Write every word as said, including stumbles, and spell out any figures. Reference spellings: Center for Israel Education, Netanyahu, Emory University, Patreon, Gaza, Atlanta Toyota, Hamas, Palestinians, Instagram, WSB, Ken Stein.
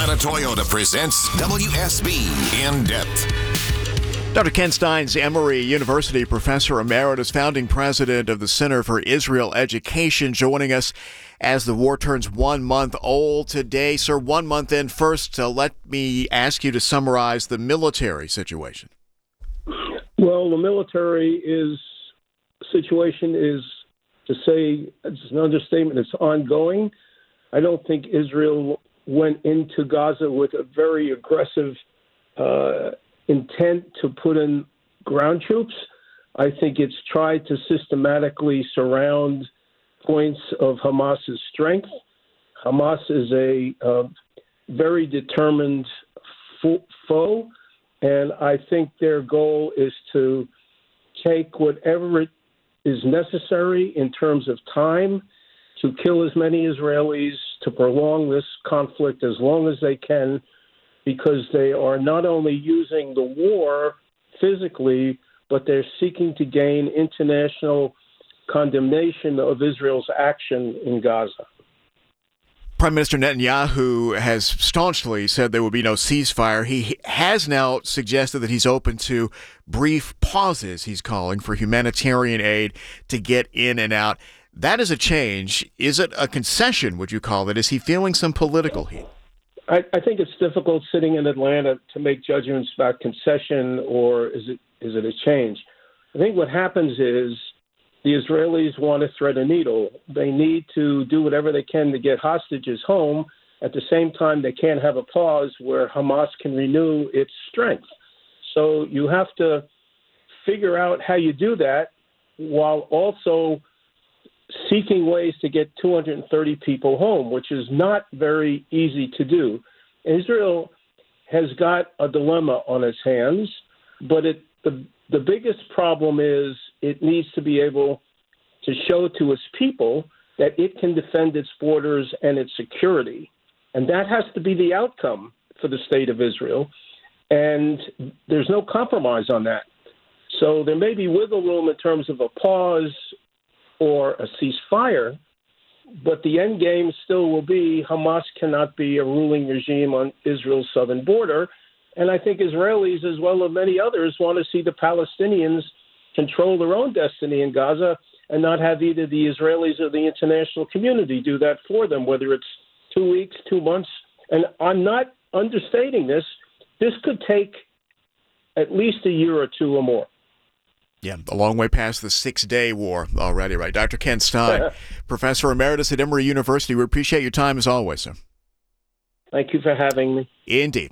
Atlanta Toyota presents W S B In Depth. Doctor Ken Stein's Emory University Professor Emeritus, founding president of the Center for Israel Education, joining us as the war turns one month old today. Sir, one month in. First, uh, let me ask you to summarize the military situation. Well, the military is situation is, to say, it's an understatement, it's ongoing. I don't think Israel went into Gaza with a very aggressive uh, intent to put in ground troops. I think it's tried to systematically surround points of Hamas's strength. Hamas is a uh, very determined fo- foe, and I think their goal is to take whatever it is necessary in terms of time to kill as many Israelis, to prolong this conflict as long as they can, because they are not only using the war physically, but they're seeking to gain international condemnation of Israel's action in Gaza. Prime Minister Netanyahu has staunchly said there will be no ceasefire. He has now suggested that he's open to brief pauses, he's calling, for humanitarian aid to get in and out. That is a change. Is it a concession, would you call it? Is he feeling some political heat? I, I think it's difficult sitting in Atlanta to make judgments about concession or is it is it a change. I think what happens is the Israelis want to thread a needle. They need to do whatever they can to get hostages home. At the same time, they can't have a pause where Hamas can renew its strength. So you have to figure out how you do that while also seeking ways to get two hundred thirty people home, which is not very easy to do. Israel has got a dilemma on its hands, but it, the, the biggest problem is it needs to be able to show to its people that it can defend its borders and its security. And that has to be the outcome for the state of Israel. And there's no compromise on that. So there may be wiggle room in terms of a pause or a ceasefire, but the end game still will be Hamas cannot be a ruling regime on Israel's southern border. And I think Israelis, as well as many others, want to see the Palestinians control their own destiny in Gaza and not have either the Israelis or the international community do that for them, whether it's two weeks, two months. And I'm not understating this. This could take at least a year or two or more. Yeah, a long way past the six-day war already, right? Doctor Ken Stein, Professor Emeritus at Emory University, we appreciate your time as always, sir. Thank you for having me. Indeed.